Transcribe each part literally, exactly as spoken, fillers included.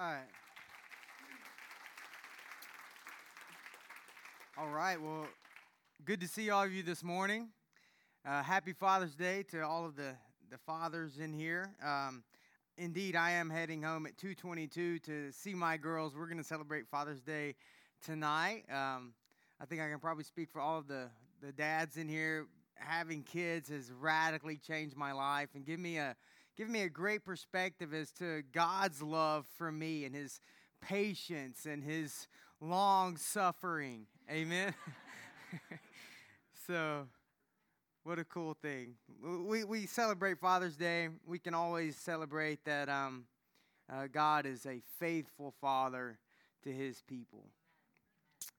All right. All right. Well, good to see all of you this morning. Uh, happy Father's Day to all of the, the fathers in here. Um, indeed, I am heading home at two twenty-two to see my girls. We're going to celebrate Father's Day tonight. Um, I think I can probably speak for all of the, the dads in here. Having kids has radically changed my life and give me a give me a great perspective as to God's love for me and his patience and his long suffering. Amen. So what a cool thing. We we celebrate Father's Day. We can always celebrate that um, uh, God is a faithful father to his people.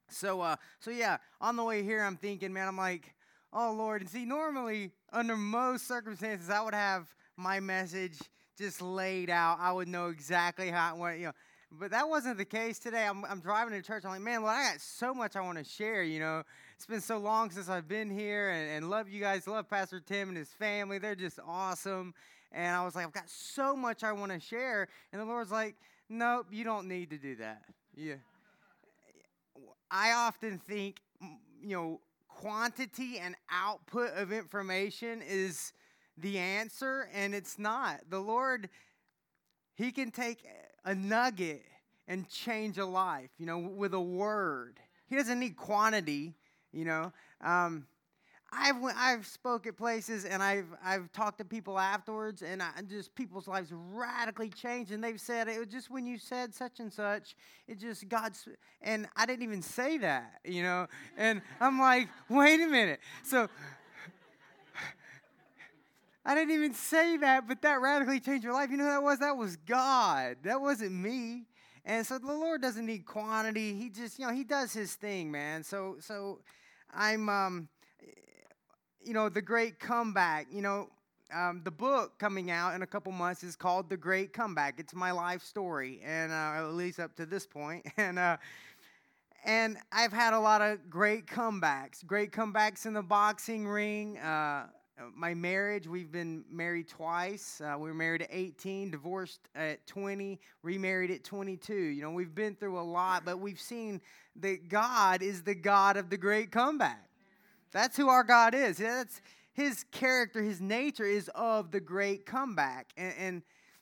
So uh so yeah, on the way here I'm thinking, man, I'm like, oh, Lord. And see, normally, under most circumstances, I would have my message just laid out. I would know exactly how I want, you know. But that wasn't the case today. I'm, I'm driving to church. I'm like, man, Lord, I got so much I want to share, you know. It's been so long since I've been here, and, and love you guys. Love Pastor Tim and his family. They're just awesome. And I was like, I've got so much I want to share. And the Lord's like, nope, you don't need to do that. Yeah. I often think, you know, quantity and output of information is the answer, and it's not. The Lord, he can take a nugget and change a life, you know, with a word. He doesn't need quantity, you know. Um, I've I've spoke at places, and I've I've talked to people afterwards, and I, just people's lives radically changed, and they've said, it was just when you said such and such, it just God's, and I didn't even say that, you know, and I'm like, wait a minute, so I didn't even say that, but that radically changed your life. You know who that was? That was God. That wasn't me. And so the Lord doesn't need quantity. He just, you know, he does his thing, man. So so I'm um. You know, The Great Comeback, you know, um, the book coming out in a couple months is called The Great Comeback. It's my life story, and uh, at least up to this point. And uh, and I've had a lot of great comebacks, great comebacks in the boxing ring. Uh, my marriage, we've been married twice. Uh, we were married at eighteen, divorced at twenty, remarried at twenty-two. You know, we've been through a lot, but we've seen that God is the God of the great comeback. That's who our God is. That's his character, his nature is of the great comeback. And, and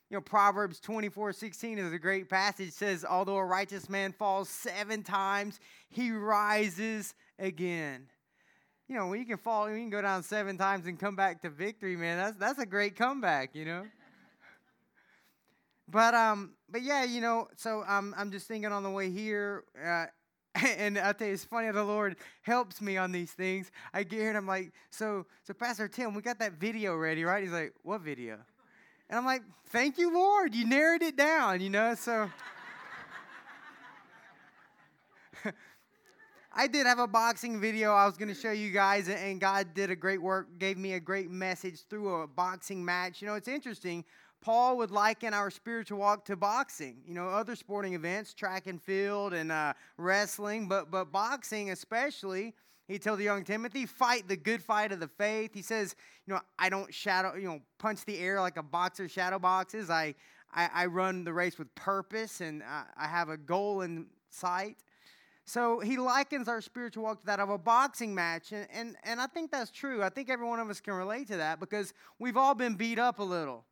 you know, Proverbs twenty-four sixteen is a great passage. It says, although a righteous man falls seven times, he rises again. You know, when you can fall, you can go down seven times and come back to victory, man. That's that's a great comeback, you know. but um, but yeah, you know, so I'm I'm just thinking on the way here. Uh, And I tell you, it's funny how the Lord helps me on these things. I get here and I'm like, so so Pastor Tim, we got that video ready, right? He's like, what video? And I'm like, thank you, Lord. You narrowed it down, you know? So I did have a boxing video I was going to show you guys, and God did a great work, gave me a great message through a boxing match. You know, it's interesting. Paul would liken our spiritual walk to boxing, you know, other sporting events, track and field and uh, wrestling, but but boxing especially, he told the young Timothy, fight the good fight of the faith. He says, you know, I don't shadow, you know, punch the air like a boxer shadow boxes. I I, I run the race with purpose, and I, I have a goal in sight. So he likens our spiritual walk to that of a boxing match, and, and, and I think that's true. I think every one of us can relate to that because we've all been beat up a little.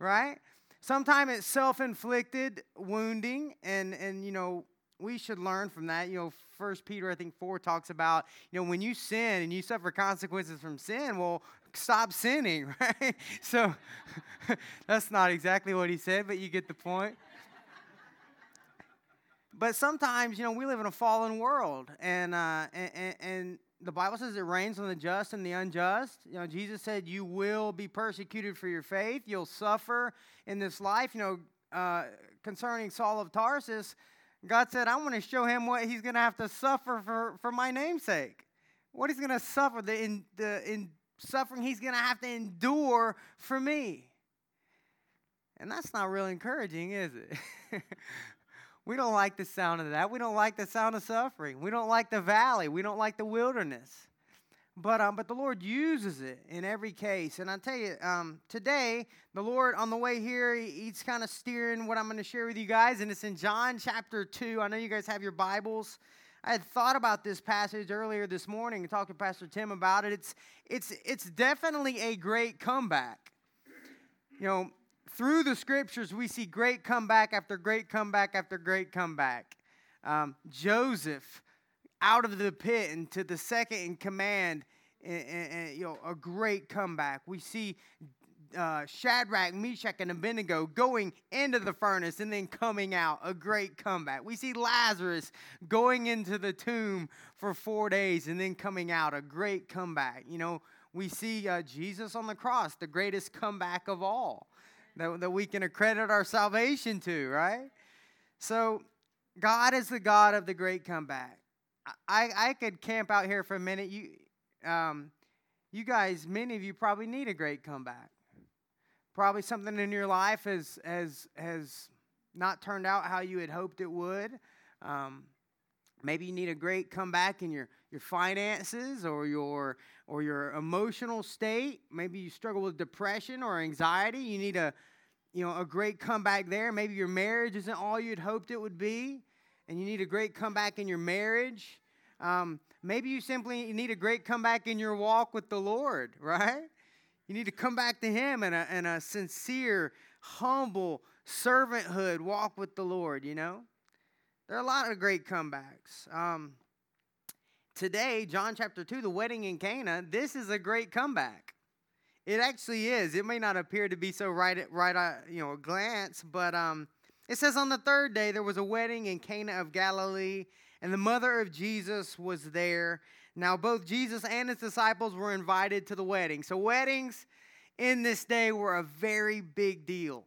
Right? Sometimes it's self-inflicted wounding, and, and, you know, we should learn from that. You know, First Peter, I think, four talks about, you know, when you sin and you suffer consequences from sin, well, stop sinning, right? So that's not exactly what he said, but you get the point. But sometimes, you know, we live in a fallen world, and uh, and and the Bible says it rains on the just and the unjust. You know, Jesus said, "You will be persecuted for your faith. You'll suffer in this life." You know, uh, concerning Saul of Tarsus, God said, "I want to show him what he's going to have to suffer for, for my namesake. What he's going to suffer, the in, the in suffering he's going to have to endure for me." And that's not real encouraging, is it? We don't like the sound of that. We don't like the sound of suffering. We don't like the valley. We don't like the wilderness. But um, but the Lord uses it in every case. And I tell you, um, today, the Lord, on the way here, he's kind of steering what I'm going to share with you guys. And it's in John chapter two. I know you guys have your Bibles. I had thought about this passage earlier this morning and talked to Pastor Tim about it. It's, it's, it's definitely a great comeback. You know, through the Scriptures, we see great comeback after great comeback after great comeback. Um, Joseph out of the pit and to the second in command, and, and, and, you know, a great comeback. We see uh, Shadrach, Meshach, and Abednego going into the furnace and then coming out, a great comeback. We see Lazarus going into the tomb for four days and then coming out, a great comeback. You know, we see uh, Jesus on the cross, the greatest comeback of all that, that we can accredit our salvation to, right? So God is the God of the great comeback. I, I could camp out here for a minute. You um, you guys, many of you probably need a great comeback. Probably something in your life has has, has not turned out how you had hoped it would. Um, maybe you need a great comeback in your, your finances or your or your emotional state. Maybe you struggle with depression or anxiety. You need a you know a great comeback there. Maybe your marriage isn't all you'd hoped it would be, and you need a great comeback in your marriage. Um, maybe you simply need a great comeback in your walk with the Lord, right? You need to come back to Him in a, in a sincere, humble, servanthood walk with the Lord, you know? There are a lot of great comebacks. Um, today, John chapter two, the wedding in Cana, this is a great comeback. It actually is. It may not appear to be so right at right at, you know, a glance, but um. It says, on the third day, there was a wedding in Cana of Galilee, and the mother of Jesus was there. Now, both Jesus and his disciples were invited to the wedding. So weddings in this day were a very big deal,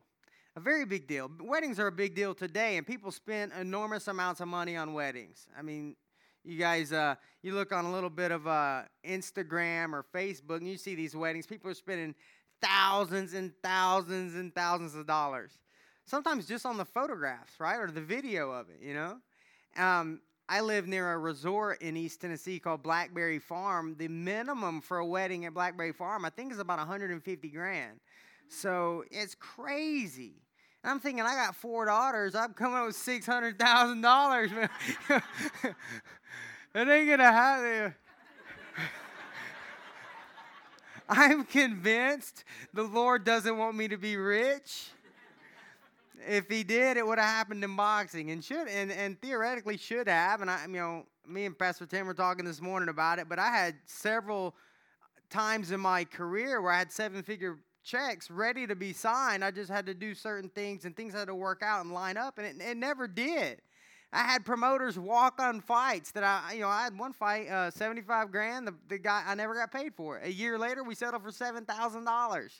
a very big deal. Weddings are a big deal today, and people spend enormous amounts of money on weddings. I mean, you guys, uh, you look on a little bit of uh, Instagram or Facebook, and you see these weddings. People are spending thousands and thousands and thousands of dollars. Sometimes just on the photographs, right, or the video of it, you know. Um, I live near a resort in East Tennessee called Blackberry Farm. The minimum for a wedding at Blackberry Farm, I think, is about one hundred fifty grand. So it's crazy. And I'm thinking, I got four daughters. I'm coming up with six hundred thousand dollars. It ain't gonna happen. I'm convinced the Lord doesn't want me to be rich. If he did, it would have happened in boxing, and should, and, and theoretically should have. And I, you know, me and Pastor Tim were talking this morning about it. But I had several times in my career where I had seven-figure checks ready to be signed. I just had to do certain things, and things had to work out and line up, and it, it never did. I had promoters walk on fights that I, you know, I had one fight, uh, seventy-five grand. The, the guy, I never got paid for it. A year later, we settled for seven thousand dollars.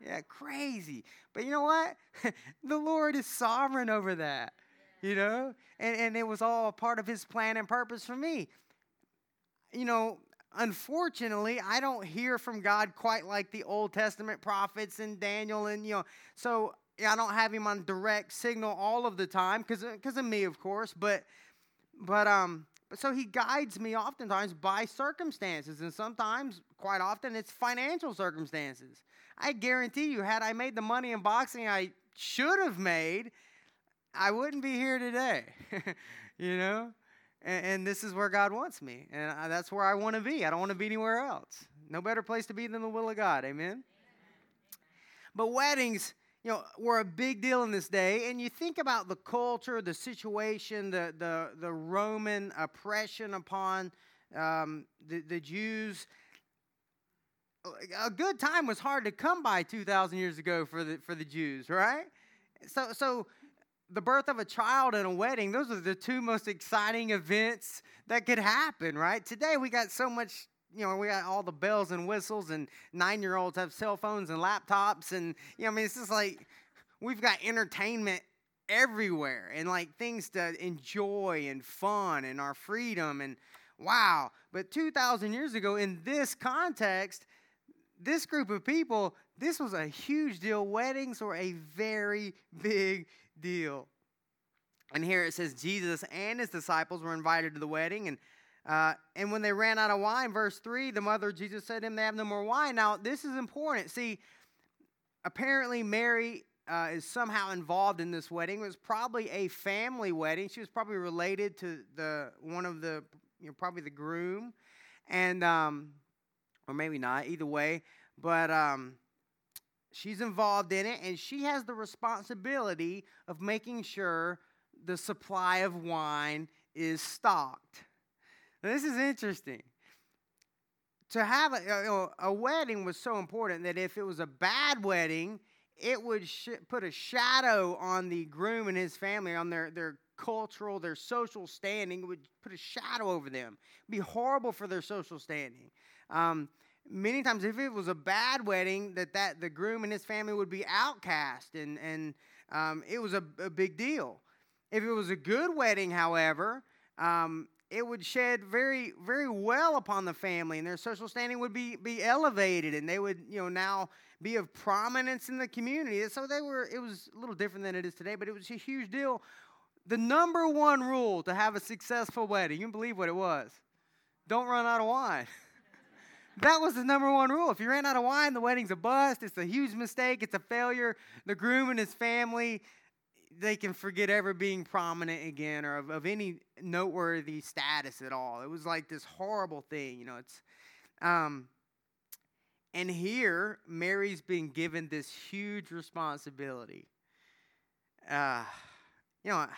Yeah, crazy. But you know what? The Lord is sovereign over that, yeah. You know? And and it was all part of his plan and purpose for me. You know, unfortunately, I don't hear from God quite like the Old Testament prophets and Daniel and, you know, so I don't have him on direct signal all of the time because because of me, of course, but but um But so he guides me oftentimes by circumstances, and sometimes, quite often, it's financial circumstances. I guarantee you, had I made the money in boxing I should have made, I wouldn't be here today, you know? And, and this is where God wants me, and I, that's where I want to be. I don't want to be anywhere else. No better place to be than the will of God, amen? Amen. But weddings, you know, were a big deal in this day, and you think about the culture, the situation, the the, the Roman oppression upon um, the, the Jews. A good time was hard to come by two thousand years ago for the for the Jews, right? So so the birth of a child and a wedding, those are the two most exciting events that could happen, right? Today we got so much. You know, we got all the bells and whistles, and nine-year-olds have cell phones and laptops, and, you know, I mean, it's just like we've got entertainment everywhere and, like, things to enjoy and fun and our freedom and, wow. But two thousand years ago, in this context, this group of people, this was a huge deal. Weddings were a very big deal. And here it says Jesus and his disciples were invited to the wedding, and Uh, and when they ran out of wine, verse three, the mother of Jesus said to him, they have no more wine. Now, this is important. See, apparently Mary uh, is somehow involved in this wedding. It was probably a family wedding. She was probably related to the one of the, you know, probably the groom. And, um, or maybe not, either way. But um, she's involved in it, and she has the responsibility of making sure the supply of wine is stocked. Now, this is interesting. To have a, you know, a wedding was so important that if it was a bad wedding, it would sh- put a shadow on the groom and his family, on their, their cultural, their social standing. It would put a shadow over them. It would be horrible for their social standing. Um, many times, if it was a bad wedding, that, that the groom and his family would be outcast, and, and um, it was a, a big deal. If it was a good wedding, however, um, it would shed very, very well upon the family, and their social standing would be be elevated, and they would, you know, now be of prominence in the community. So they were. It was a little different than it is today, but it was a huge deal. The number one rule to have a successful wedding, you can believe what it was: don't run out of wine. That was the number one rule. If you ran out of wine, the wedding's a bust. It's a huge mistake. It's a failure. The groom and his family, they can forget ever being prominent again, or of, of any noteworthy status at all. It was like this horrible thing, you know. It's, um, and here Mary's been given this huge responsibility. Uh, you know, I,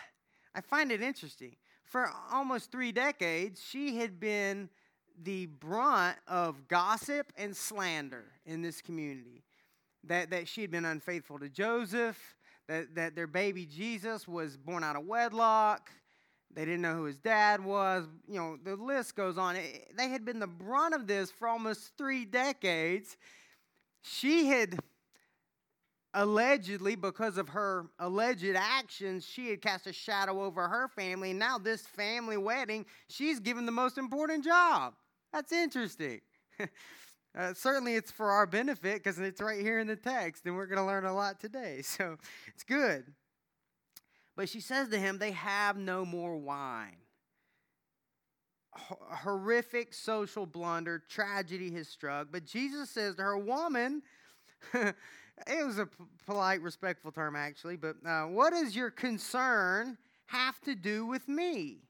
I find it interesting. For almost three decades, she had been the brunt of gossip and slander in this community. That that she had been unfaithful to Joseph. That, that their baby Jesus was born out of wedlock. They didn't know who his dad was. You know, the list goes on. It, they had been the brunt of this for almost three decades. She had allegedly, because of her alleged actions, she had cast a shadow over her family. And now this family wedding, she's given the most important job. That's interesting. Uh, certainly, it's for our benefit because it's right here in the text, and we're going to learn a lot today, so it's good. But she says to him, they have no more wine. H- horrific social blunder, tragedy has struck. But Jesus says to her, woman, it was a p- polite, respectful term, actually, but uh, what does your concern have to do with me?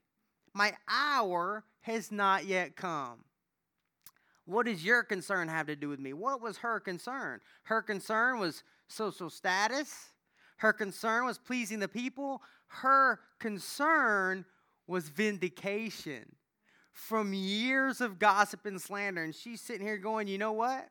My hour has not yet come. What does your concern have to do with me? What was her concern? Her concern was social status. Her concern was pleasing the people. Her concern was vindication from years of gossip and slander. And she's sitting here going, you know what?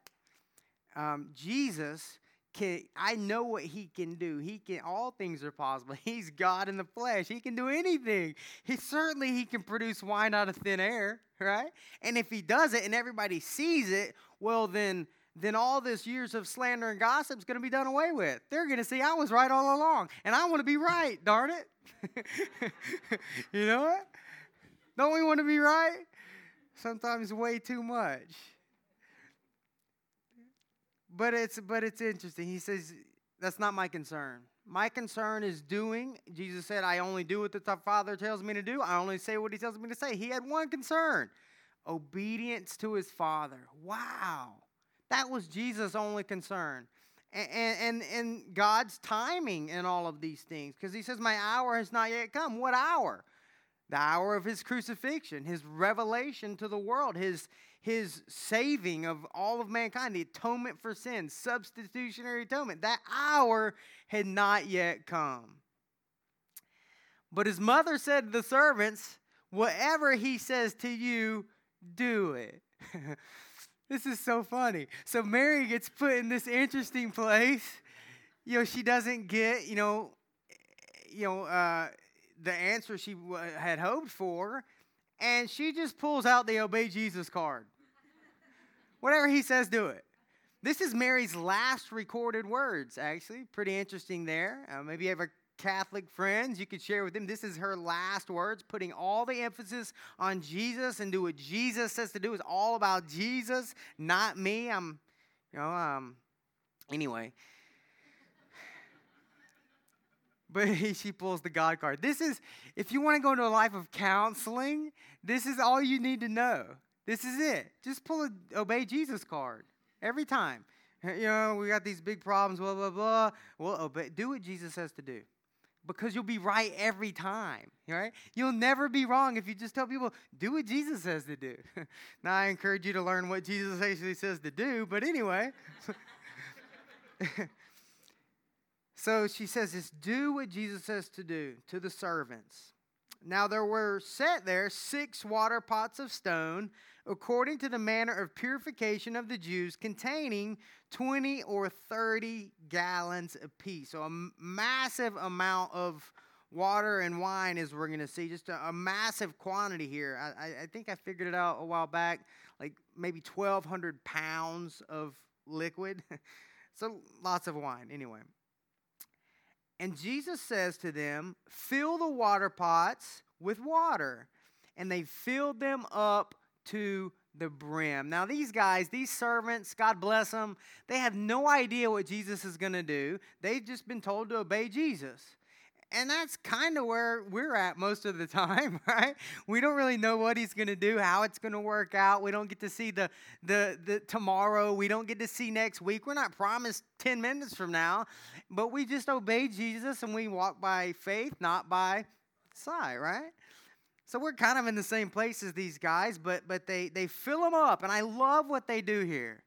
Um, Jesus, can, I know what he can do. He can. All things are possible. He's God in the flesh. He can do anything. He certainly he can produce wine out of thin air. Right? And if he does it and everybody sees it, well, then then all this years of slander and gossip is going to be done away with. They're going to see I was right all along, and I want to be right, darn it. You know what? Don't we want to be right? Sometimes way too much. But it's but it's interesting. He says, that's not my concern. My concern is doing. Jesus said, I only do what the Father tells me to do. I only say what he tells me to say. He had one concern: obedience to his Father. Wow. That was Jesus' only concern. And, and, and God's timing in all of these things. Because he says, my hour has not yet come. What hour? The hour of his crucifixion, his revelation to the world, his His saving of all of mankind, the atonement for sin, substitutionary atonement. That hour had not yet come. But his mother said to the servants, whatever he says to you, do it. This is so funny. So Mary gets put in this interesting place. You know, she doesn't get, you know, you know uh, the answer she w- had hoped for. And she just pulls out the Obey Jesus card. Whatever he says, do it. This is Mary's last recorded words, actually. Pretty interesting there. Uh, maybe you have a Catholic friends you could share with them. This is her last words, putting all the emphasis on Jesus and do what Jesus says to do. It's all about Jesus, not me. I'm, you know, um, anyway. but he, she pulls the God card. This is, if you want to go into a life of counseling, this is all you need to know. This is it. Just pull a Obey Jesus card every time. You know, we got these big problems, blah, blah, blah. Well, obey, do what Jesus says to do, because you'll be right every time, right? You'll never be wrong if you just tell people, do what Jesus says to do. Now, I encourage you to learn what Jesus actually says to do, but anyway. So she says this, do what Jesus says to do to the servants. Now there were set there six water pots of stone, according to the manner of purification of the Jews, containing twenty or thirty gallons apiece. So a massive amount of water and wine is we're going to see, just a, a massive quantity here. I, I think I figured it out a while back, like maybe twelve hundred pounds of liquid. So lots of wine anyway. And Jesus says to them, fill the water pots with water. And they filled them up to the brim. Now these guys, these servants, God bless them, they have no idea what Jesus is going to do. They've just been told to obey Jesus. And that's kind of where we're at most of the time, right? We don't really know what he's going to do, how it's going to work out. We don't get to see the, the the tomorrow. We don't get to see next week. We're not promised ten minutes from now, but we just obey Jesus and we walk by faith, not by sight, right? So we're kind of in the same place as these guys, but but they, they fill them up, and I love what they do here.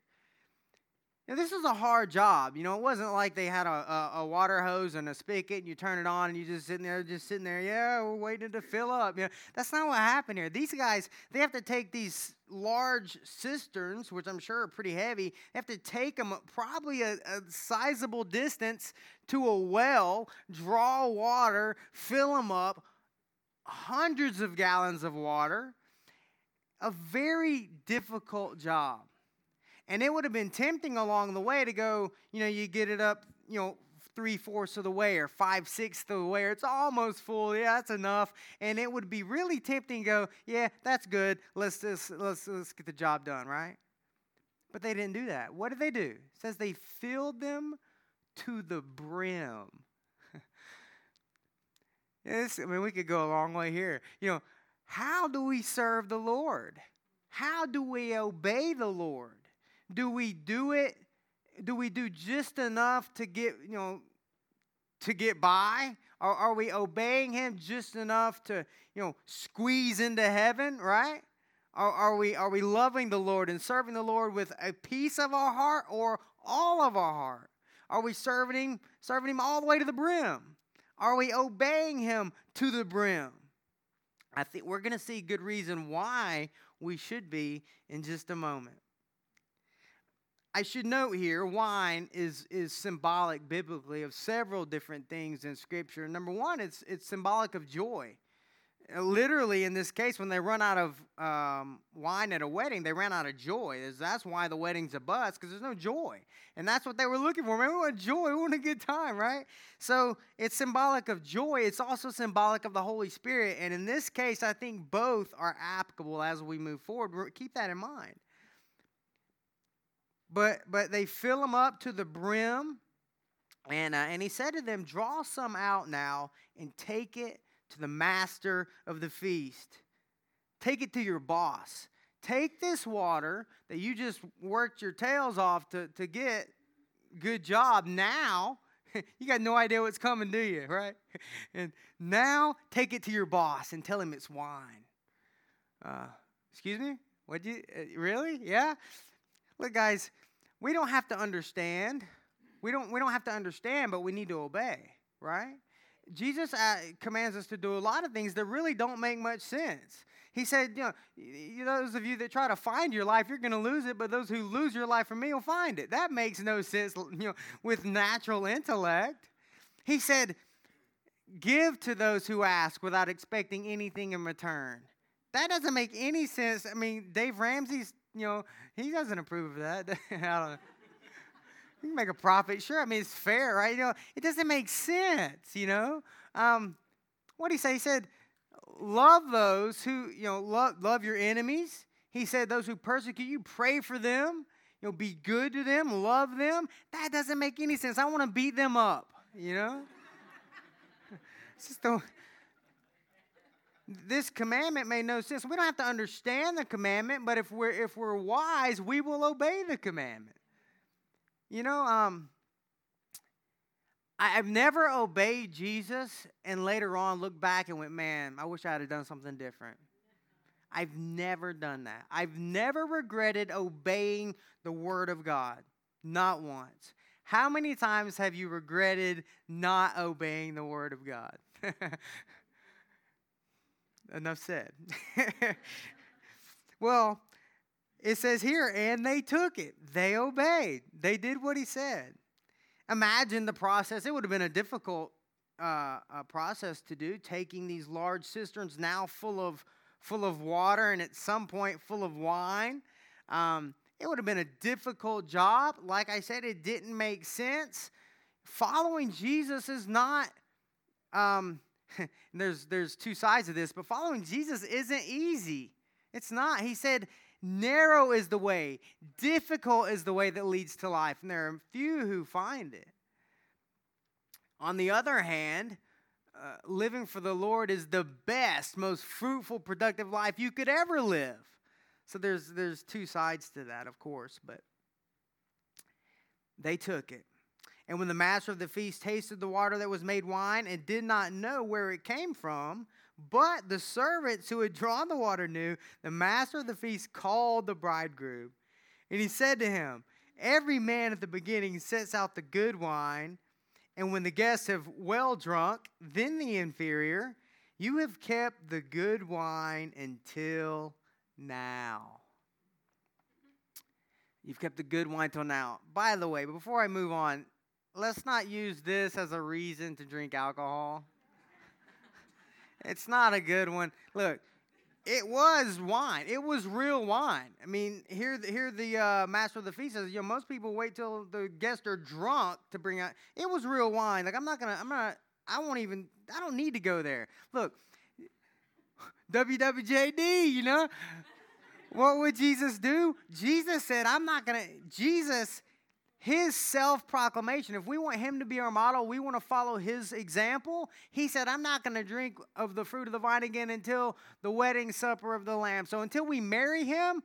Now, this is a hard job. You know, it wasn't like they had a, a, a water hose and a spigot, and you turn it on, and you're just sitting there, just sitting there, yeah, we're waiting to fill up. You know, that's not what happened here. These guys, they have to take these large cisterns, which I'm sure are pretty heavy. They have to take them probably a, a sizable distance to a well, draw water, fill them up, hundreds of gallons of water. A very difficult job. And it would have been tempting along the way to go, you know, you get it up, you know, three-fourths of the way or five-sixths of the way, or it's almost full, yeah, that's enough. And it would be really tempting to go, yeah, that's good, let's just, let's, let's get the job done, right? But they didn't do that. What did they do? It says they filled them to the brim. This, I mean, we could go a long way here. You know, how do we serve the Lord? How do we obey the Lord? Do we do it? Do we do just enough to get, you know, to get by? Or are we obeying him just enough to, you know, squeeze into heaven, right? Or are we are we loving the Lord and serving the Lord with a piece of our heart or all of our heart? Are we serving him, serving him all the way to the brim? Are we obeying him to the brim? I think we're going to see good reason why we should be in just a moment. I should note here, wine is is symbolic biblically of several different things in Scripture. Number one, it's it's symbolic of joy. Literally, in this case, when they run out of um, wine at a wedding, they ran out of joy. That's why the wedding's a bust, because there's no joy. And that's what they were looking for. Man, we want joy. We want a good time, right? So it's symbolic of joy. It's also symbolic of the Holy Spirit. And in this case, I think both are applicable as we move forward. Keep that in mind. But but they fill them up to the brim, and uh, and he said to them, draw some out now and take it to the master of the feast. Take it to your boss. Take this water that you just worked your tails off to, to get, good job, now. You got no idea what's coming, do you, right? And now take it to your boss and tell him it's wine. Uh, excuse me? What'd you, uh, really? Yeah? Look, guys, we don't have to understand. We don't we don't have to understand, but we need to obey, right? Jesus uh, commands us to do a lot of things that really don't make much sense. He said, you know, you, those of you that try to find your life, you're going to lose it, but those who lose your life for me will find it. That makes no sense, you know, with natural intellect. He said, give to those who ask without expecting anything in return. That doesn't make any sense. I mean, Dave Ramsey's, you know, he doesn't approve of that. I don't know. You can make a profit. Sure, I mean, it's fair, right? You know, it doesn't make sense, you know. Um, what did he say? He said, love those who, you know, love, love your enemies. He said, those who persecute you, pray for them. You know, be good to them, love them. That doesn't make any sense. I want to beat them up, you know. This, the, this commandment made no sense. We don't have to understand the commandment, but if we're if we're wise, we will obey the commandment. You know, um, I, I've never obeyed Jesus and later on looked back and went, man, I wish I had done something different. I've never done that. I've never regretted obeying the Word of God. Not once. How many times have you regretted not obeying the Word of God? Enough said. Well, it says here, and they took it. They obeyed. They did what he said. Imagine the process. It would have been a difficult uh, a process to do, taking these large cisterns now full of full of water and at some point full of wine. Um, it would have been a difficult job. Like I said, it didn't make sense. Following Jesus is not, um, there's there's two sides of this, but following Jesus isn't easy. It's not. He said, narrow is the way, difficult is the way that leads to life, and there are few who find it. On the other hand, Uh, living for the Lord is the best, most fruitful, productive life you could ever live. So there's there's two sides to that, of course, but they took it. And when the master of the feast tasted the water that was made wine and did not know where it came from, but the servants who had drawn the water knew, the master of the feast called the bridegroom. And he said to him, every man at the beginning sets out the good wine, and when the guests have well drunk, then the inferior, you have kept the good wine until now. You've kept the good wine till now. By the way, before I move on, let's not use this as a reason to drink alcohol. It's not a good one. Look, it was wine. It was real wine. I mean, here, here the uh, master of the feast says, you know, most people wait till the guests are drunk to bring out. It was real wine. Like, I'm not going to, I'm not, I won't even, I don't need to go there. Look, W W J D, you know, what would Jesus do? Jesus said, I'm not going to, Jesus, his self-proclamation, if we want him to be our model, we want to follow his example. He said, I'm not going to drink of the fruit of the vine again until the wedding supper of the Lamb. So until we marry him,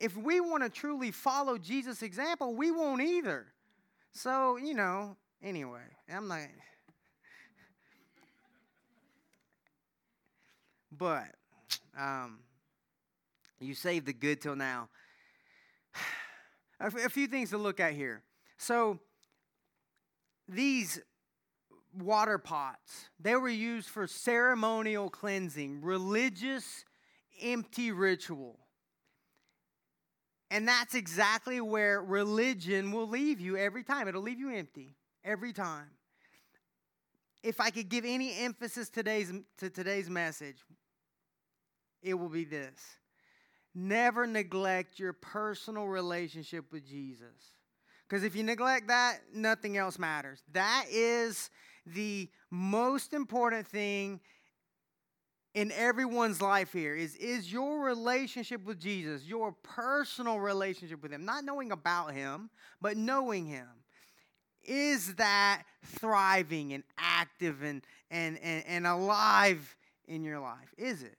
if we want to truly follow Jesus' example, we won't either. So, you know, anyway, I'm like. But um, you saved the good till now. A few things to look at here. So these water pots, they were used for ceremonial cleansing, religious, empty ritual. And that's exactly where religion will leave you every time. It'll leave you empty every time. If I could give any emphasis today's, to today's message, it will be this. Never neglect your personal relationship with Jesus. Because if you neglect that, nothing else matters. That is the most important thing in everyone's life here is, is your relationship with Jesus, your personal relationship with him, not knowing about him, but knowing him. Is that thriving and active and, and, and, and alive in your life? Is it?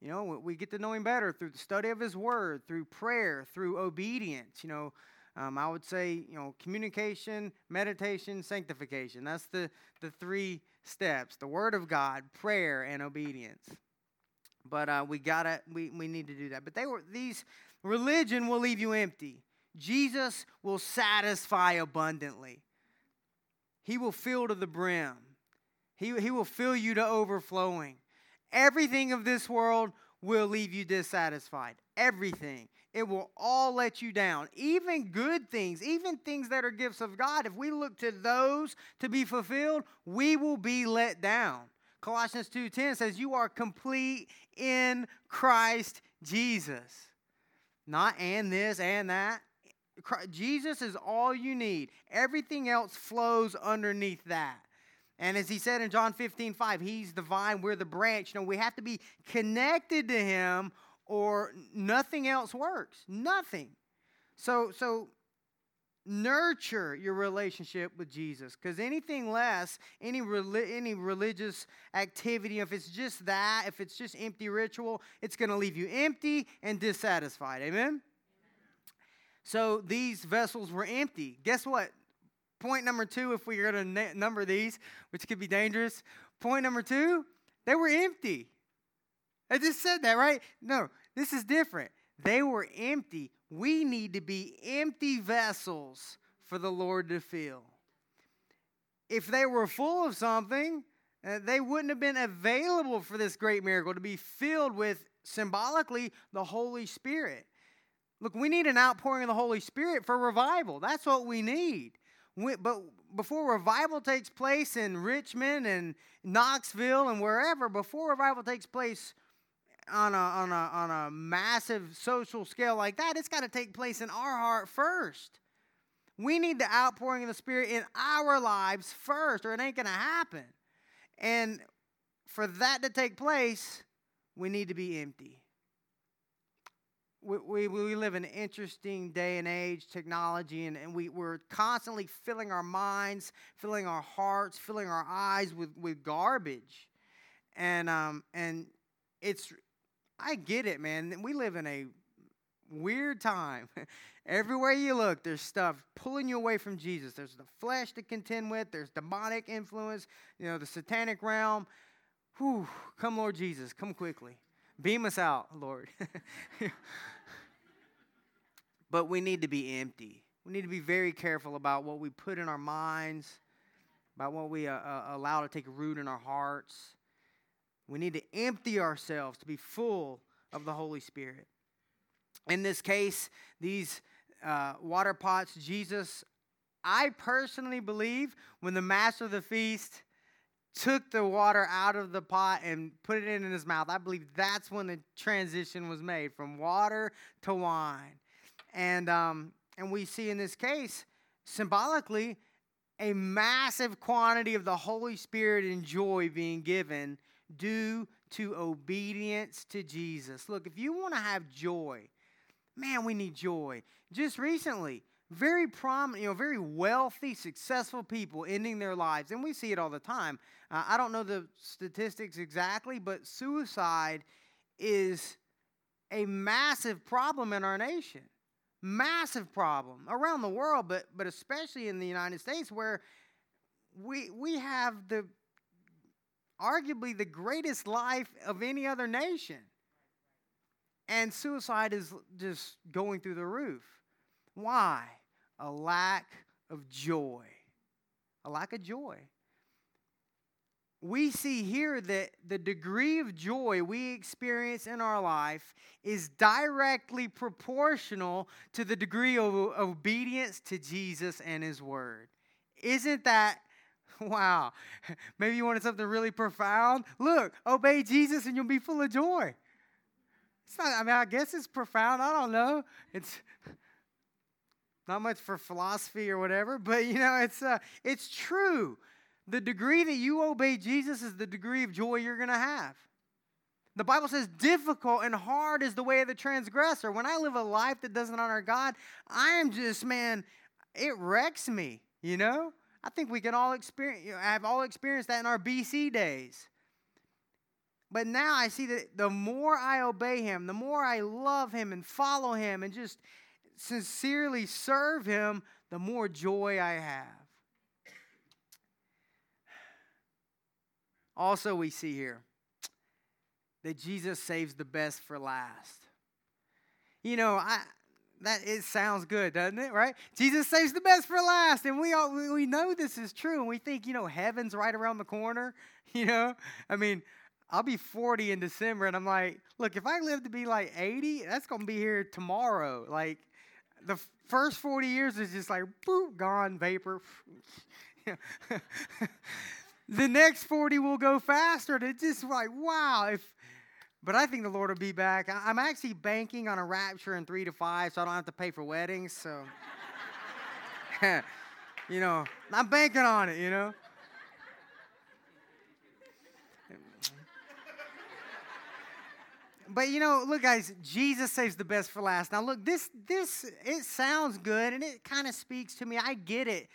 You know, we get to know him better through the study of his word, through prayer, through obedience, you know. Um, I would say, you know, communication, meditation, sanctification. That's the, the three steps, the Word of God, prayer, and obedience. But uh, we gotta, we, we need to do that. But they were these, religion will leave you empty. Jesus will satisfy abundantly. He will fill to the brim. He, he will fill you to overflowing. Everything of this world will leave you dissatisfied. Everything. It will all let you down. Even good things, even things that are gifts of God, if we look to those to be fulfilled, we will be let down. Colossians two ten says, you are complete in Christ Jesus. Not and this and that. Christ, Jesus is all you need. Everything else flows underneath that. And as he said in John fifteen five, he's the vine, we're the branch. You know, we have to be connected to him or nothing else works. Nothing. So so Nurture your relationship with Jesus, because anything less, any reli- any religious activity, if it's just that, if it's just empty ritual, it's going to leave you empty and dissatisfied. Amen? Amen? So these vessels were empty. Guess what? Point number two, if we are going to number these, which could be dangerous, point number two, they were empty. I just said that, right? No, this is different. They were empty. We need to be empty vessels for the Lord to fill. If they were full of something, uh, they wouldn't have been available for this great miracle to be filled with, symbolically, the Holy Spirit. Look, we need an outpouring of the Holy Spirit for revival. That's what we need. We, but before revival takes place in Richmond and Knoxville and wherever, before revival takes place On a, on a on a massive social scale like that, it's got to take place in our heart first. We need the outpouring of the Spirit in our lives first, or it ain't going to happen. And for that to take place, we need to be empty. We we, we live in an interesting day and age, technology, and, and we, we're constantly filling our minds, filling our hearts, filling our eyes with, with garbage. And um and it's... I get it, man. We live in a weird time. Everywhere you look, there's stuff pulling you away from Jesus. There's the flesh to contend with. There's demonic influence, you know, the satanic realm. Whew, come, Lord Jesus, come quickly. Beam us out, Lord. But we need to be empty. We need to be very careful about what we put in our minds, about what we uh, uh, allow to take root in our hearts. We need to empty ourselves to be full of the Holy Spirit. In this case, these uh, water pots, Jesus, I personally believe when the master of the feast took the water out of the pot and put it in his mouth, I believe that's when the transition was made from water to wine. And, um, and we see in this case, symbolically, a massive quantity of the Holy Spirit and joy being given due to obedience to Jesus. Look, if you want to have joy, man, we need joy. Just recently, very prominent, you know, very wealthy, successful people ending their lives, and we see it all the time. Uh, I don't know the statistics exactly, but suicide is a massive problem in our nation. Massive problem around the world, but but especially in the United States, where we we have the arguably the greatest life of any other nation. And suicide is just going through the roof. Why? A lack of joy. A lack of joy. We see here that the degree of joy we experience in our life is directly proportional to the degree of obedience to Jesus and His Word. Isn't that wow, maybe you wanted something really profound? Look, obey Jesus and you'll be full of joy. It's not, I mean, I guess it's profound. I don't know. It's not much for philosophy or whatever, but, you know, it's uh, it's true. The degree that you obey Jesus is the degree of joy you're going to have. The Bible says difficult and hard is the way of the transgressor. When I live a life that doesn't honor God, I am just, man, it wrecks me, you know? I think we can all experience, you know, have all experienced that in our B C days. But now I see that the more I obey Him, the more I love Him and follow Him and just sincerely serve Him, the more joy I have. Also, we see here that Jesus saves the best for last. You know, I... That it sounds good, doesn't it, right? Jesus saves the best for last, and we all we know this is true, and we think, you know, heaven's right around the corner, you know? I mean, I'll be forty in December, and I'm like, look, if I live to be like eighty, that's going to be here tomorrow. Like, the first forty years is just like, boop, gone, vapor. The next forty will go faster, and it's just like, wow, if... But I think the Lord will be back. I'm actually banking on a rapture in three to five, so I don't have to pay for weddings. So, you know, I'm banking on it, you know. But, you know, look, guys, Jesus saves the best for last. Now, look, this, this it sounds good, and it kind of speaks to me. I get it.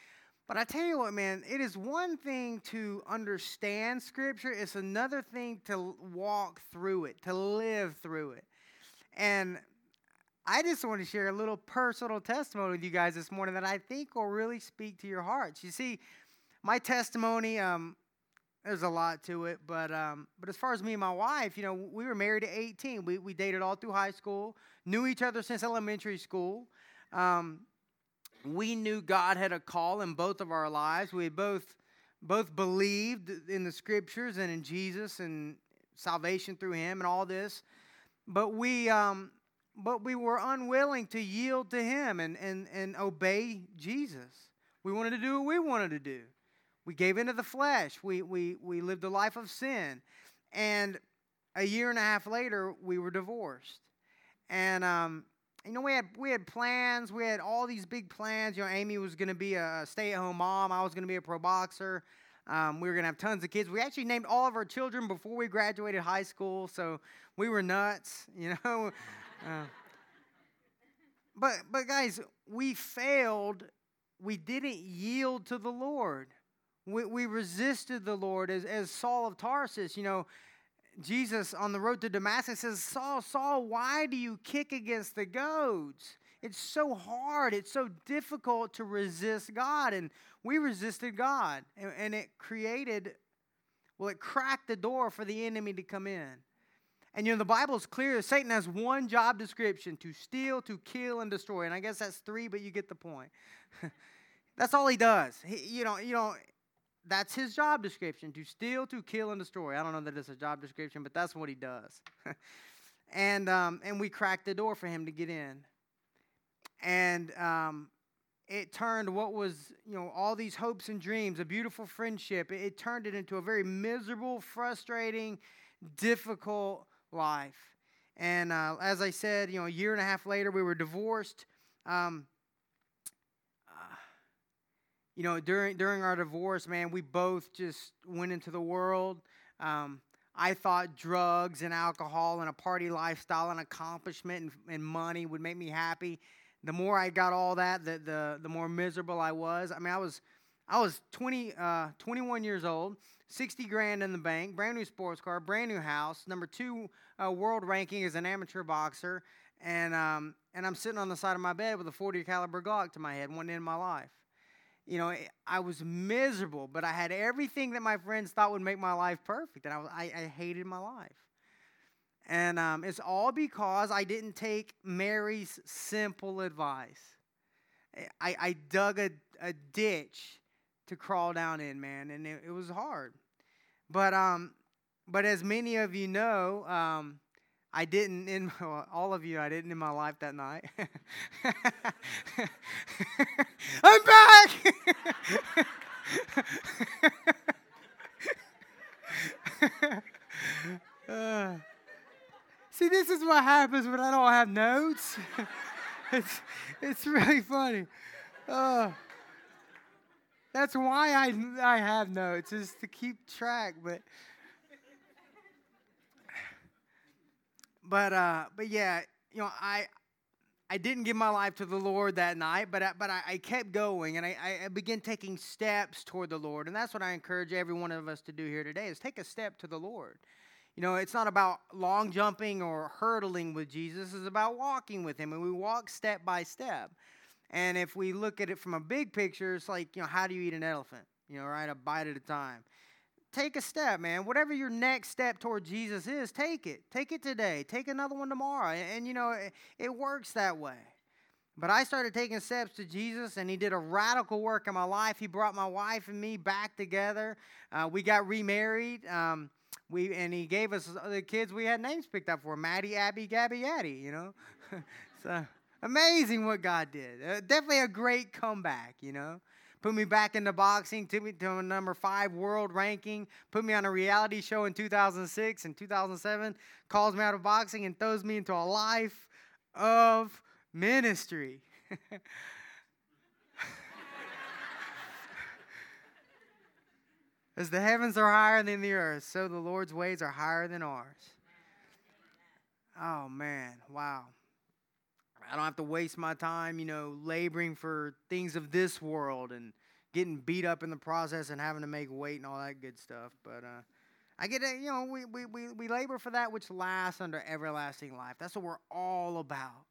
But I tell you what, man, it is one thing to understand Scripture. It's another thing to walk through it, to live through it. And I just want to share a little personal testimony with you guys this morning that I think will really speak to your hearts. You see, my testimony, um, there's a lot to it, but um, but as far as me and my wife, you know, we were married at eighteen. We we dated all through high school, knew each other since elementary school. Um, we knew God had a call in both of our lives. We both both believed in the Scriptures and in Jesus and salvation through Him and all this, but we um, but we were unwilling to yield to Him and and and obey Jesus. We wanted to do what we wanted to do. We gave into the flesh. We we we lived a life of sin, and a year and a half later, we were divorced. And um, you know, we had we had plans. We had all these big plans. You know, Amy was going to be a stay-at-home mom. I was going to be a pro boxer. Um, we were going to have tons of kids. We actually named all of our children before we graduated high school. So we were nuts, you know. uh, but but guys, we failed. We didn't yield to the Lord. We, we resisted the Lord as, as Saul of Tarsus. You know, Jesus on the road to Damascus says, Saul, Saul, why do you kick against the goads? It's so hard. It's so difficult to resist God. And we resisted God. And, and it created, well, it cracked the door for the enemy to come in. And, you know, the Bible is clear. Satan has one job description, to steal, to kill, and destroy. And I guess that's three, but you get the point. That's all he does. He, you know, you know. That's his job description, to steal, to kill, and destroy. I don't know that it's a job description, but that's what he does. and um, and we cracked the door for him to get in. And um, it turned what was, you know, all these hopes and dreams, a beautiful friendship, it, it turned it into a very miserable, frustrating, difficult life. And uh, as I said, you know, a year and a half later, we were divorced. Um You know, during during our divorce, man, we both just went into the world. Um, I thought drugs and alcohol and a party lifestyle and accomplishment and, and money would make me happy. The more I got all that, the the, the more miserable I was. I mean, I was I was twenty, uh, twenty-one years old, sixty grand in the bank, brand new sports car, brand new house, number two uh, world ranking as an amateur boxer, and um, and I'm sitting on the side of my bed with a forty caliber Glock to my head, one end of my life. You know, I was miserable, but I had everything that my friends thought would make my life perfect, and I was, I, I hated my life. And um, it's all because I didn't take Mary's simple advice. I, I dug a, a ditch to crawl down in, man, and it, it was hard. But um, but as many of you know, um, I didn't in well, all of you. I didn't in my life that night. I'm back. uh, see, this is what happens when I don't have notes. it's it's really funny. Uh, that's why I I have notes, is to keep track, but. But uh, but yeah, you know, I I didn't give my life to the Lord that night, but I, but I, I kept going, and I, I began taking steps toward the Lord, and that's what I encourage every one of us to do here today, is take a step to the Lord. You know, it's not about long jumping or hurdling with Jesus. It's about walking with Him, and we walk step by step. And if we look at it from a big picture, it's like, you know, how do you eat an elephant? You know, right, a bite at a time. Take a step, man. Whatever your next step toward Jesus is, take it. Take it today. Take another one tomorrow. And, and you know, it, it works that way. But I started taking steps to Jesus, and He did a radical work in my life. He brought my wife and me back together. Uh, we got remarried. Um, we and He gave us the kids we had names picked out for, Maddie, Abby, Gabby, Yaddy, you know. So amazing what God did. Uh, definitely a great comeback, you know. Put me back into boxing, took me to a number five world ranking, put me on a reality show in two thousand six and two thousand seven, calls me out of boxing and throws me into a life of ministry. As the heavens are higher than the earth, so the Lord's ways are higher than ours. oh, man, wow. I don't have to waste my time, you know, laboring for things of this world and getting beat up in the process and having to make weight and all that good stuff. But uh, I get it, you know, we, we, we, we labor for that which lasts under everlasting life. That's what we're all about,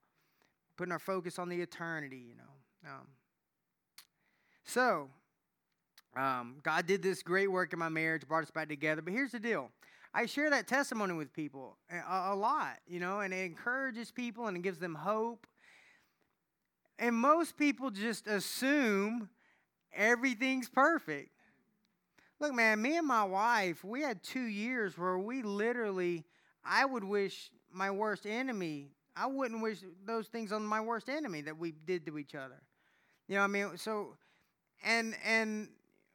putting our focus on the eternity, you know. Um, so um, God did this great work in my marriage, brought us back together. But here's the deal. I share that testimony with people a, a lot, you know, and it encourages people and it gives them hope. And most people just assume everything's perfect. Look, man, me and my wife, we had two years where we literally, I would wish my worst enemy, I wouldn't wish those things on my worst enemy that we did to each other. You know what I mean? So, and, and,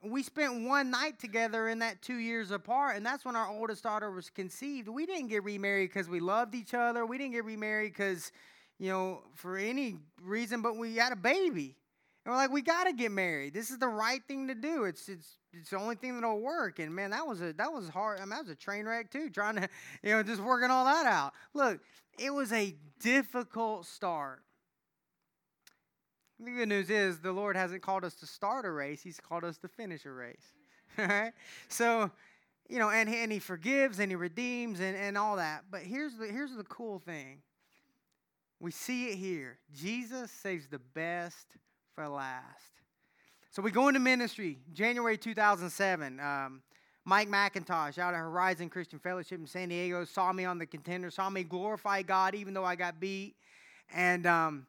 we spent one night together in that two years apart, and that's when our oldest daughter was conceived. We didn't get remarried because we loved each other. We didn't get remarried because, you know, for any reason, but we had a baby. And we're like, we got to get married. This is the right thing to do. It's it's it's the only thing that'll work. And, man, that was a that was hard. I mean, that was a train wreck, too, trying to, you know, just working all that out. Look, it was a difficult start. The good news is the Lord hasn't called us to start a race. He's called us to finish a race. All right? So, you know, and, and he forgives and he redeems and, and all that. But here's the here's the cool thing. We see it here. Jesus saves the best for last. So we go into ministry, January two thousand seven. Um, Mike McIntosh out of Horizon Christian Fellowship in San Diego saw me on The Contender, saw me glorify God even though I got beat. And, um,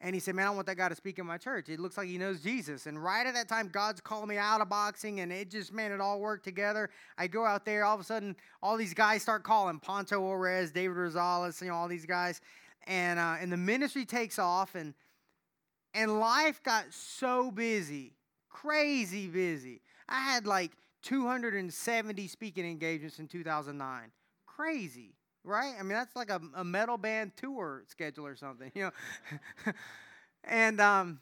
And he said, man, I want that guy to speak in my church. It looks like he knows Jesus. And right at that time, God's called me out of boxing, and it just, man, it all worked together. I go out there. All of a sudden, all these guys start calling, Ponto Orez, David Rosales, you know, all these guys. And uh, and the ministry takes off, and and life got so busy, crazy busy. I had like two hundred seventy speaking engagements in two thousand nine. Crazy. Right? I mean, that's like a, a metal band tour schedule or something, you know. and um,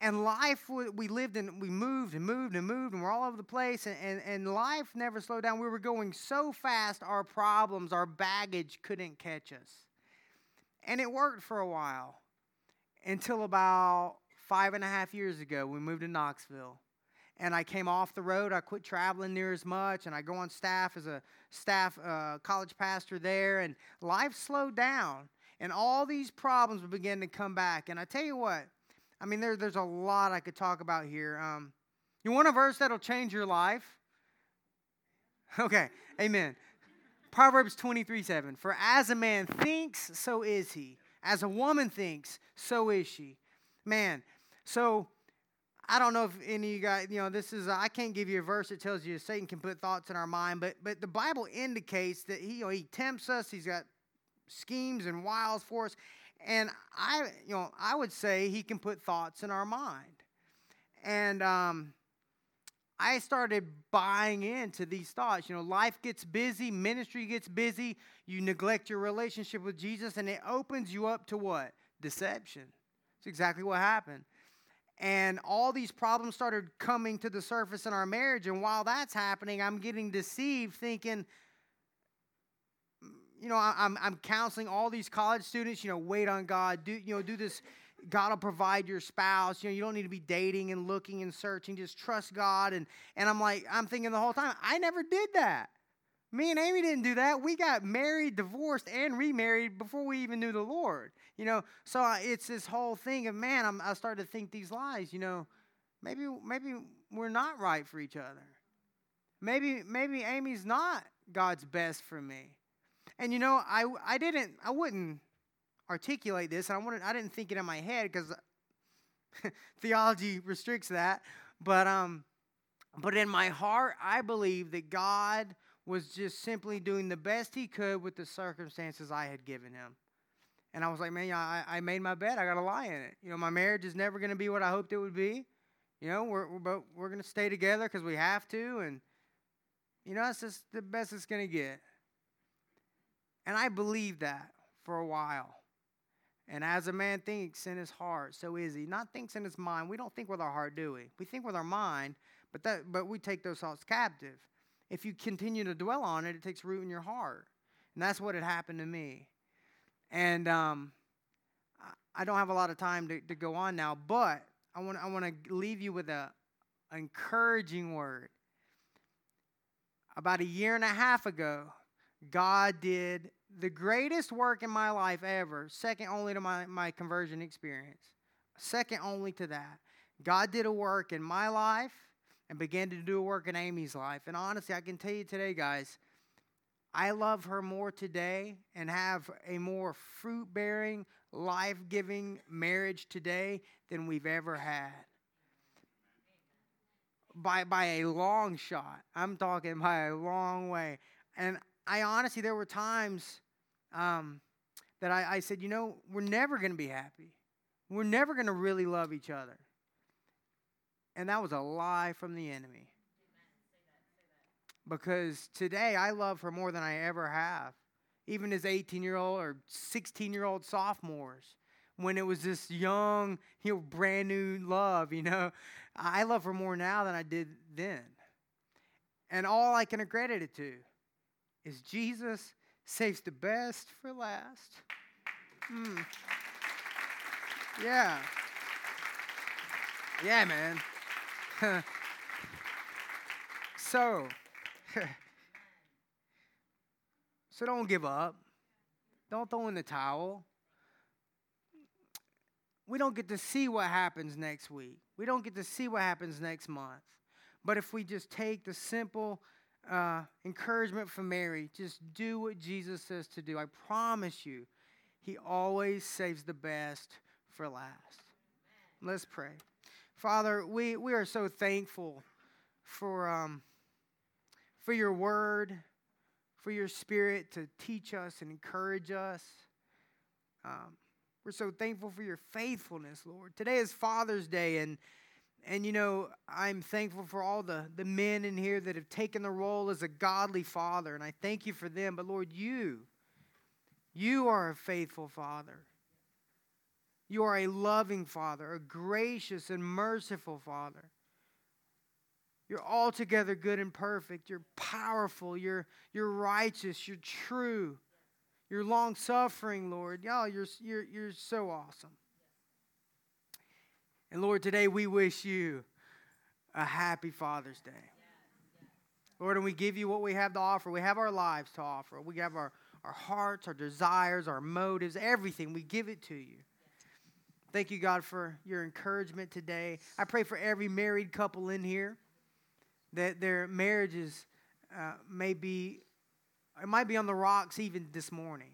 and life, w- we lived and we moved and moved and moved, and we're all over the place, and, and, and life never slowed down. We were going so fast, our problems, our baggage couldn't catch us. And it worked for a while until about five and a half years ago, we moved to Knoxville. And I came off the road. I quit traveling near as much, and I go on staff as a staff uh, college pastor there. And life slowed down, and all these problems were beginning to come back. And I tell you what, I mean, there, there's a lot I could talk about here. Um, you want a verse that'll change your life? Okay, amen. Proverbs twenty-three seven. For as a man thinks, so is he. As a woman thinks, so is she. Man, so... I don't know if any of you guys, you know, this is, uh, I can't give you a verse that tells you Satan can put thoughts in our mind, but but the Bible indicates that he, you know, he tempts us. He's got schemes and wiles for us. And I, you know, I would say he can put thoughts in our mind. And um, I started buying into these thoughts. You know, life gets busy, ministry gets busy. You neglect your relationship with Jesus, and it opens you up to what? Deception. That's exactly what happened. And all these problems started coming to the surface in our marriage. And while that's happening, I'm getting deceived thinking, you know, I'm I'm counseling all these college students, you know, wait on God. Do, you know, do this. God will provide your spouse. You know, you don't need to be dating and looking and searching. Just trust God. And, and I'm like, I'm thinking the whole time, I never did that. Me and Amy didn't do that. We got married, divorced, and remarried before we even knew the Lord. You know, so it's this whole thing of, man, I'm, I started to think these lies, you know, maybe maybe we're not right for each other. Maybe maybe Amy's not God's best for me. And, you know, I, I didn't, I wouldn't articulate this. And I wouldn't, I didn't think it in my head because theology restricts that. But um, but in my heart, I believe that God was just simply doing the best he could with the circumstances I had given him. And I was like, man, you know, I, I made my bed. I got to lie in it. You know, my marriage is never going to be what I hoped it would be. You know, we're, we're but we're going to stay together because we have to. And, you know, that's just the best it's going to get. And I believed that for a while. And as a man thinks in his heart, so is he. Not thinks in his mind. We don't think with our heart, do we? We think with our mind, but that, but we take those thoughts captive. If you continue to dwell on it, it takes root in your heart. And that's what had happened to me. And um, I don't have a lot of time to, to go on now, but I want I want to leave you with a an encouraging word. About a year and a half ago, God did the greatest work in my life ever, second only to my, my conversion experience, second only to that. God did a work in my life and began to do a work in Amy's life. And honestly, I can tell you today, guys, I love her more today and have a more fruit-bearing, life-giving marriage today than we've ever had. By by a long shot. I'm talking by a long way. And I honestly, there were times um, that I, I said, you know, we're never going to be happy. We're never going to really love each other. And that was a lie from the enemy. Because today I love her more than I ever have. Even as eighteen-year-old or sixteen-year-old sophomores. When it was this young, you know, brand new love, you know. I love her more now than I did then. And all I can accredit it to is Jesus saves the best for last. Mm. Yeah. Yeah, man. So, so don't give up. Don't throw in the towel. We don't get to see what happens next week. We don't get to see what happens next month. But if we just take the simple uh, encouragement from Mary, just do what Jesus says to do. I promise you, he always saves the best for last. Let's pray. Father, we, we are so thankful for, um, for your word, for your spirit to teach us and encourage us. Um, We're so thankful for your faithfulness, Lord. Today is Father's Day, and, and you know, I'm thankful for all the, the men in here that have taken the role as a godly father, and I thank you for them. But, Lord, you, you are a faithful father. You are a loving father, a gracious and merciful father. You're altogether good and perfect. You're powerful. You're, you're righteous. You're true. Your long suffering, Lord. Y'all, you're, you're, you're so awesome. And Lord, today we wish you a happy Father's Day. Lord, and we give you what we have to offer. We have our lives to offer. We have our, our hearts, our desires, our motives, everything. We give it to you. Thank you, God, for your encouragement today. I pray for every married couple in here that their marriages uh, may be It might be on the rocks even this morning.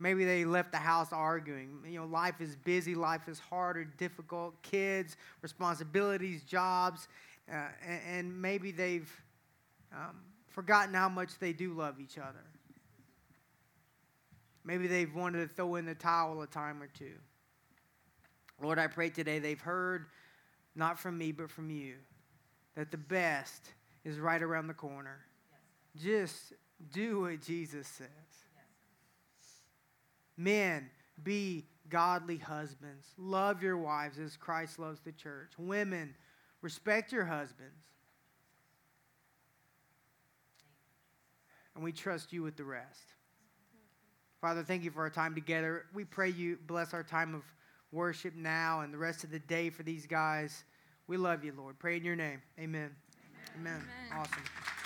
Maybe they left the house arguing. You know, life is busy. Life is hard or difficult. Kids, responsibilities, jobs. Uh, and, and maybe they've um, forgotten how much they do love each other. Maybe they've wanted to throw in the towel a time or two. Lord, I pray today they've heard, not from me, but from you, that the best is right around the corner. Just do what Jesus says. Men, be godly husbands. Love your wives as Christ loves the church. Women, respect your husbands. And we trust you with the rest. Father, thank you for our time together. We pray you bless our time of worship now and the rest of the day for these guys. We love you, Lord. Pray in your name. Amen. Amen. Amen. Amen. Awesome.